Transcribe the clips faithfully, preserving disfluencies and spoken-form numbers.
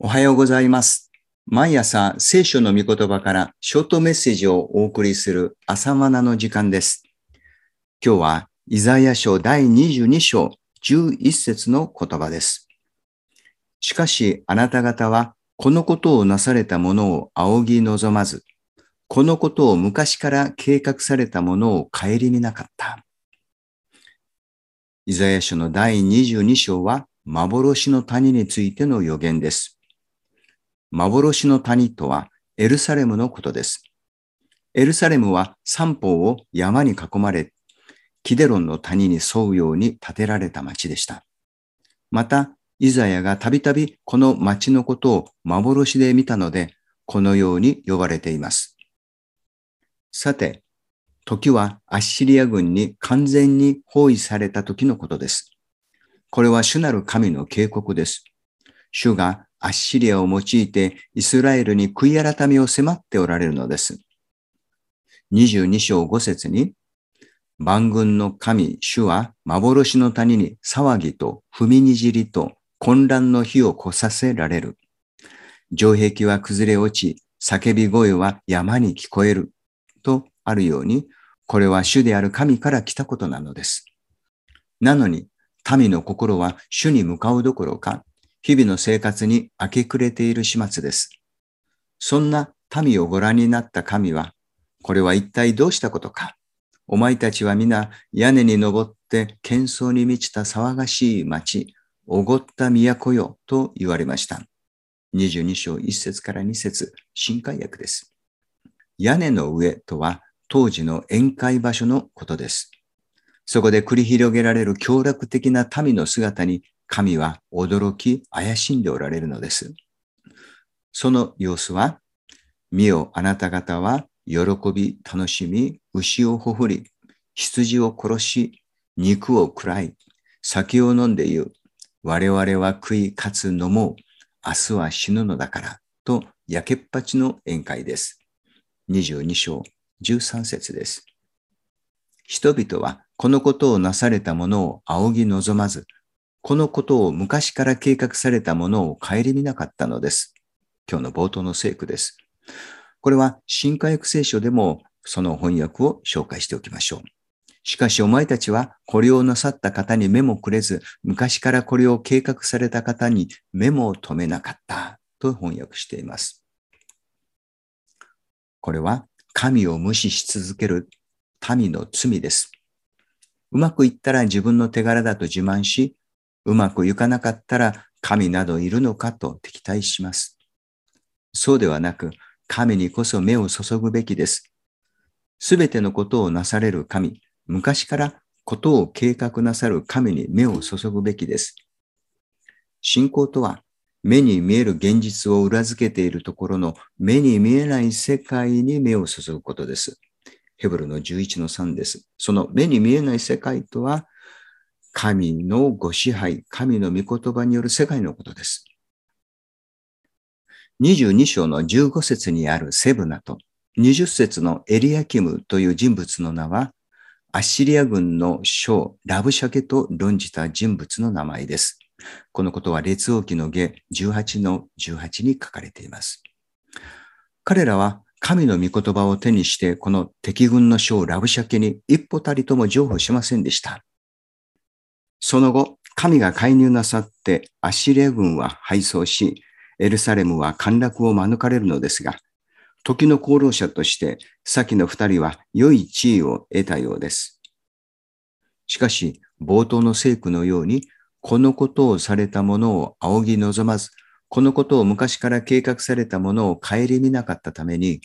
おはようございます。毎朝聖書の御言葉からショートメッセージをお送りする朝マナの時間です。今日はイザヤ書だいにじゅうにしょうじゅういっせつの言葉です。しかしあなた方はこのことをなされたものを仰ぎ望まず、このことを昔から計画されたものを顧みなかった。イザヤ書のだいにじゅうにしょうは幻の谷についての予言です。幻の谷とはエルサレムのことです。エルサレムは三方を山に囲まれ、キデロンの谷に沿うように建てられた町でした。また、イザヤがたびたびこの町のことを幻で見たので、このように呼ばれています。さて、時はアッシリア軍に完全に包囲された時のことです。これは主なる神の警告です。主がアッシリアを用いてイスラエルに悔い改めを迫っておられるのです。にじゅうにしょうごせつに、万軍の神主は幻の谷に騒ぎと踏みにじりと混乱の火を越させられる。城壁は崩れ落ち、叫び声は山に聞こえる。とあるように、これは主である神から来たことなのです。なのに、民の心は主に向かうどころか、日々の生活に明け暮れている始末です。そんな民をご覧になった神は、これは一体どうしたことか。お前たちは皆屋根に登って喧騒に満ちた騒がしい町、おごった都よと言われました。にじゅうにしょういっせつからにせつ、新海訳です。屋根の上とは当時の宴会場所のことです。そこで繰り広げられる凶楽的な民の姿に、神は驚き怪しんでおられるのです。その様子は、見よあなた方は喜び楽しみ、牛をほふり、羊を殺し、肉を喰らい、酒を飲んで言う。我々は食いかつ飲もう。明日は死ぬのだから。と、やけっぱちの宴会です。にじゅうにしょうじゅうさんせつです。人々はこのことをなされたものを仰ぎ望まず、このことを昔から計画されたものを顧みなかったのです。今日の冒頭の聖句です。これは新海訳聖書でもその翻訳を紹介しておきましょう。しかしお前たちはこれをなさった方に目もくれず、昔からこれを計画された方に目も留めなかったと翻訳しています。これは神を無視し続ける民の罪です。うまくいったら自分の手柄だと自慢し、うまくいかなかったら神などいるのかと敵対します。そうではなく、神にこそ目を注ぐべきです。すべてのことをなされる神、昔からことを計画なさる神に目を注ぐべきです。信仰とは、目に見える現実を裏付けているところの目に見えない世界に目を注ぐことです。ヘブルのじゅういちのさんです。その目に見えない世界とは、神のご支配、神の御言葉による世界のことです。にじゅうにしょうのじゅうごせつにあるセブナとにじゅっせつのエリアキムという人物の名は、アッシリア軍の将ラブシャケと論じた人物の名前です。このことは列王記の下じゅうはちのじゅうはちに書かれています。彼らは神の御言葉を手にして、この敵軍の将ラブシャケに一歩たりとも譲歩しませんでした。その後、神が介入なさってアッシリア軍は敗走し、エルサレムは陥落を免れるのですが、時の功労者として先の二人は良い地位を得たようです。しかし、冒頭の聖句のように、このことをされたものを仰ぎ望まず、このことを昔から計画されたものを顧みなかったために、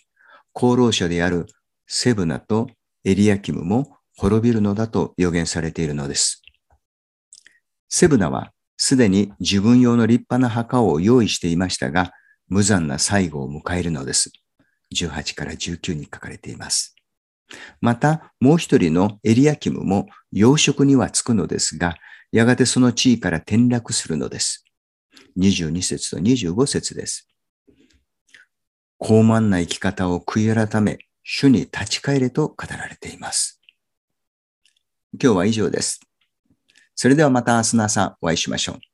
功労者であるセブナとエリアキムも滅びるのだと予言されているのです。セブナはすでに自分用の立派な墓を用意していましたが、無残な最後を迎えるのです。じゅうはちからじゅうきゅうに書かれています。また、もう一人のエリアキムも要職にはつくのですが、やがてその地位から転落するのです。にじゅうにせつとにじゅうごせつです。傲慢な生き方を悔い改め、主に立ち返れと語られています。今日は以上です。それではまた明日の朝お会いしましょう。